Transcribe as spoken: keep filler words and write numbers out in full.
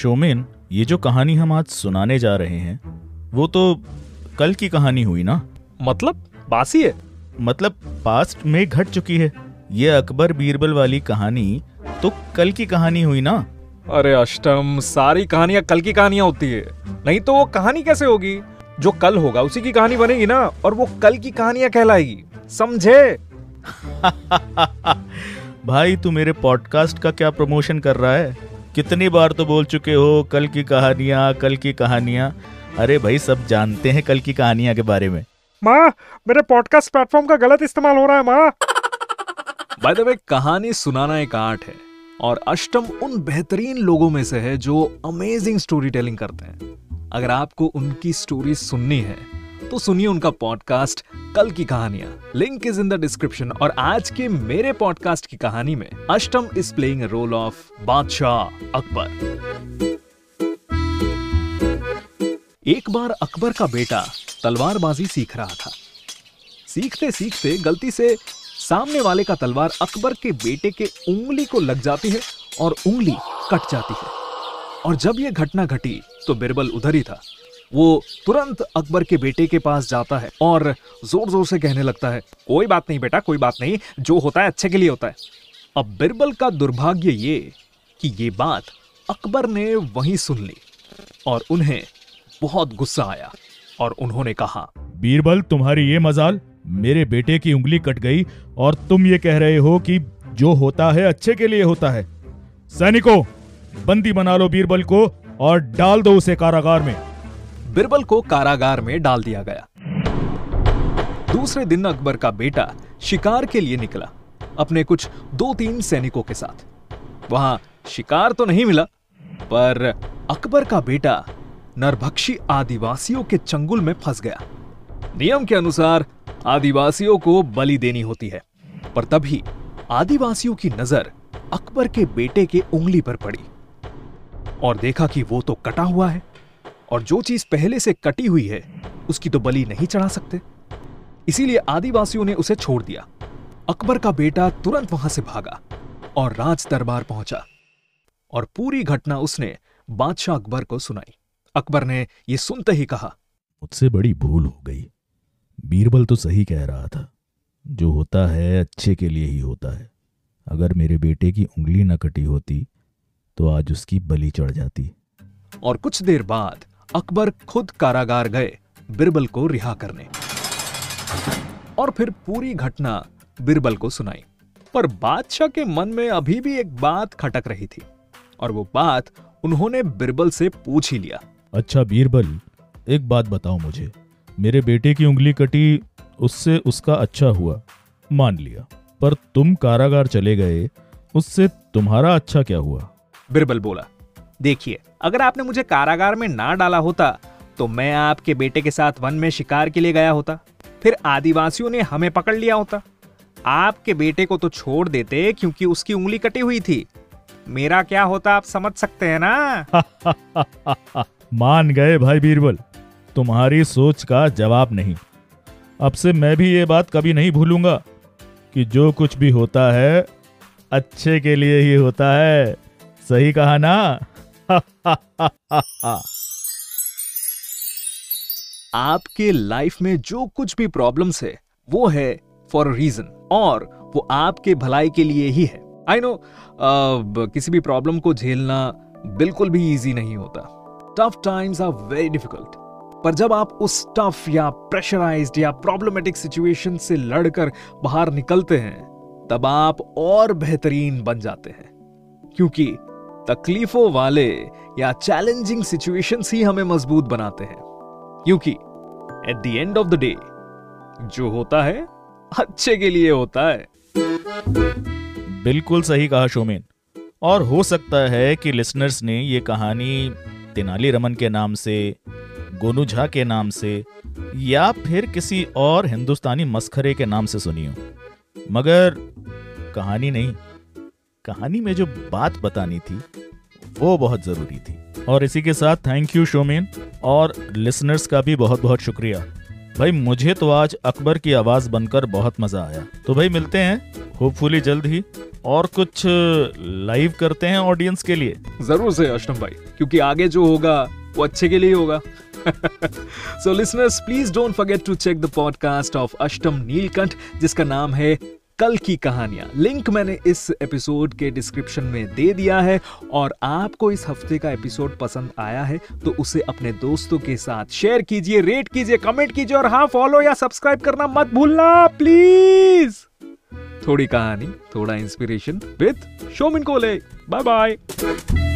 Showmen, ये जो कहानी हम आज सुनाने जा रहे हैं वो तो कल की कहानी हुई ना। मतलब बासी है, मतलब पास्ट में घट चुकी है। ये अकबर बीरबल वाली कहानी तो कल की कहानी हुई ना। अरे अष्टम, सारी कहानियां कल की कहानियां होती है, नहीं तो वो कहानी कैसे होगी? जो कल होगा उसी की कहानी बनेगी ना, और वो कल की कहानियां कहलाएगी, समझे? भाई तू मेरे पॉडकास्ट का क्या प्रमोशन कर रहा है? कितनी बार तो बोल चुके हो कल की कहानियां कल की कहानियां। अरे भाई सब जानते हैं कल की कहानियां के बारे में। माँ, मेरे पॉडकास्ट प्लेटफॉर्म का गलत इस्तेमाल हो रहा है माँ। बाय द वे, कहानी सुनाना एक आर्ट है और अष्टम उन बेहतरीन लोगों में से है जो अमेजिंग स्टोरी टेलिंग करते हैं। अगर आपको उनकी स्टोरी सुननी है तो सुनिए उनका पॉडकास्ट कल की कहानियां, link is in the description. और आज के मेरे पॉडकास्ट की कहानी में अष्टम is playing a role of बादशाह अकबर। एक बार अकबर का बेटा तलवारबाजी सीख रहा था। सीखते सीखते गलती से सामने वाले का तलवार अकबर के बेटे के उंगली को लग जाती है और उंगली कट जाती है। और जब यह घटना घटी तो बिरबल उधर ही था। वो तुरंत अकबर के बेटे के पास जाता है और जोर जोर से कहने लगता है, कोई बात नहीं बेटा, कोई बात नहीं, जो होता है अच्छे के लिए होता है। अब बिरबल का दुर्भाग्य ये कि ये बात अकबर ने वहीं सुन ली और उन्हें बहुत गुस्सा आया और उन्होंने कहा, बीरबल तुम्हारी ये मजाल, मेरे बेटे की उंगली कट गई और तुम ये कह रहे हो कि जो होता है अच्छे के लिए होता है। सैनिकों, बंदी बना लो बीरबल को और डाल दो उसे कारागार में। बिरबल को कारागार में डाल दिया गया। दूसरे दिन अकबर का बेटा शिकार के लिए निकला अपने कुछ दो तीन सैनिकों के साथ। वहां शिकार तो नहीं मिला, पर अकबर का बेटा नरभक्षी आदिवासियों के चंगुल में फंस गया। नियम के अनुसार आदिवासियों को बलि देनी होती है, पर तभी आदिवासियों की नजर अकबर के बेटे के उंगली पर पड़ी और देखा कि वो तो कटा हुआ है और जो चीज पहले से कटी हुई है उसकी तो बलि नहीं चढ़ा सकते, इसीलिए आदिवासियों ने उसे छोड़ दिया। अकबर का बेटा तुरंत वहां से भागा और राज दरबार पहुंचा और पूरी घटना उसने बादशाह अकबर को सुनाई। अकबर ने यह सुनते ही कहा, मुझसे बड़ी भूल हो गई, बीरबल तो सही कह रहा था, जो होता है अच्छे के लिए ही होता है। अगर मेरे बेटे की उंगली न कटी होती तो आज उसकी बलि चढ़ जाती। और कुछ देर बाद अकबर खुद कारागार गए बिरबल को रिहा करने और फिर पूरी घटना बिरबल को सुनाई। पर बादशाह के मन में अभी भी एक बात खटक रही थी और वो बात उन्होंने बिरबल से पूछ ही लिया। अच्छा बीरबल, एक बात बताओ मुझे, मेरे बेटे की उंगली कटी, उससे उसका अच्छा हुआ, मान लिया, पर तुम कारागार चले गए, उससे तुम्हारा अच्छा क्या हुआ? बिरबल बोला, देखिए, अगर आपने मुझे कारागार में ना डाला होता तो मैं आपके बेटे के साथ वन में शिकार के लिए गया होता, फिर आदिवासियों ने हमें पकड़ लिया होता। आपके बेटे को तो छोड़ देते क्योंकि उसकी उंगली कटी हुई थी, मेरा क्या होता आप समझ सकते हैं ना। मान गए भाई बीरबल, तुम्हारी सोच का जवाब नहीं। अब से मैं भी ये बात कभी नहीं भूलूंगा कि जो कुछ भी होता है अच्छे के लिए ही होता है। सही कहा ना। आपके लाइफ में जो कुछ भी प्रॉब्लम्स है वो है फॉर अ रीजन और वो आपके भलाई के लिए ही है। आई नो किसी भी प्रॉब्लम को झेलना बिल्कुल भी इजी नहीं होता, tough times are very difficult, पर जब आप उस टफ या प्रेशराइज्ड या प्रॉब्लमेटिक सिचुएशन से लड़कर बाहर निकलते हैं तब आप और बेहतरीन बन जाते हैं, क्योंकि तकलीफों वाले या चैलेंजिंग सिचुएशंस ही हमें मजबूत बनाते हैं, क्योंकि at the end of the day जो होता है अच्छे के लिए होता है। बिल्कुल सही कहा शोमेन। और हो सकता है कि लिसनर्स ने ये कहानी तेनाली रमन के नाम से, गोनू झा के नाम से या फिर किसी और हिंदुस्तानी मस्खरे के नाम से सुनी हो, मगर कहानी नहीं, कहानी में जो बात बतानी थी वो बहुत जरूरी थी। और इसी के साथ थैंक यू शोमेन, और लिसनर्स का भी बहुत बहुत शुक्रिया। भाई मुझे तो आज अकबर की आवाज बनकर बहुत मजा आया। तो भाई मिलते हैं होपफुली जल्द ही और कुछ लाइव करते हैं ऑडियंस के लिए? जरूर से अशरफ भाई, क्योंकि आगे जो होगा वो अच्छे के लिए होगा. So listeners, please don't forget to check the podcast of Ashutosh Neelakanth, जिसका नाम है कल की कहानियां. लिंक मैंने इस एपिसोड के डिस्क्रिप्शन में दे दिया है. और आपको इस हफ्ते का एपिसोड पसंद आया है तो उसे अपने दोस्तों के साथ शेयर कीजिए, रेट कीजिए, कमेंट कीजिए, और हाँ, फॉलो या सब्सक्राइब करना मत भूलना प्लीज. थोड़ी कहानी, थोड़ा inspiration with Shomin Kole. Bye bye.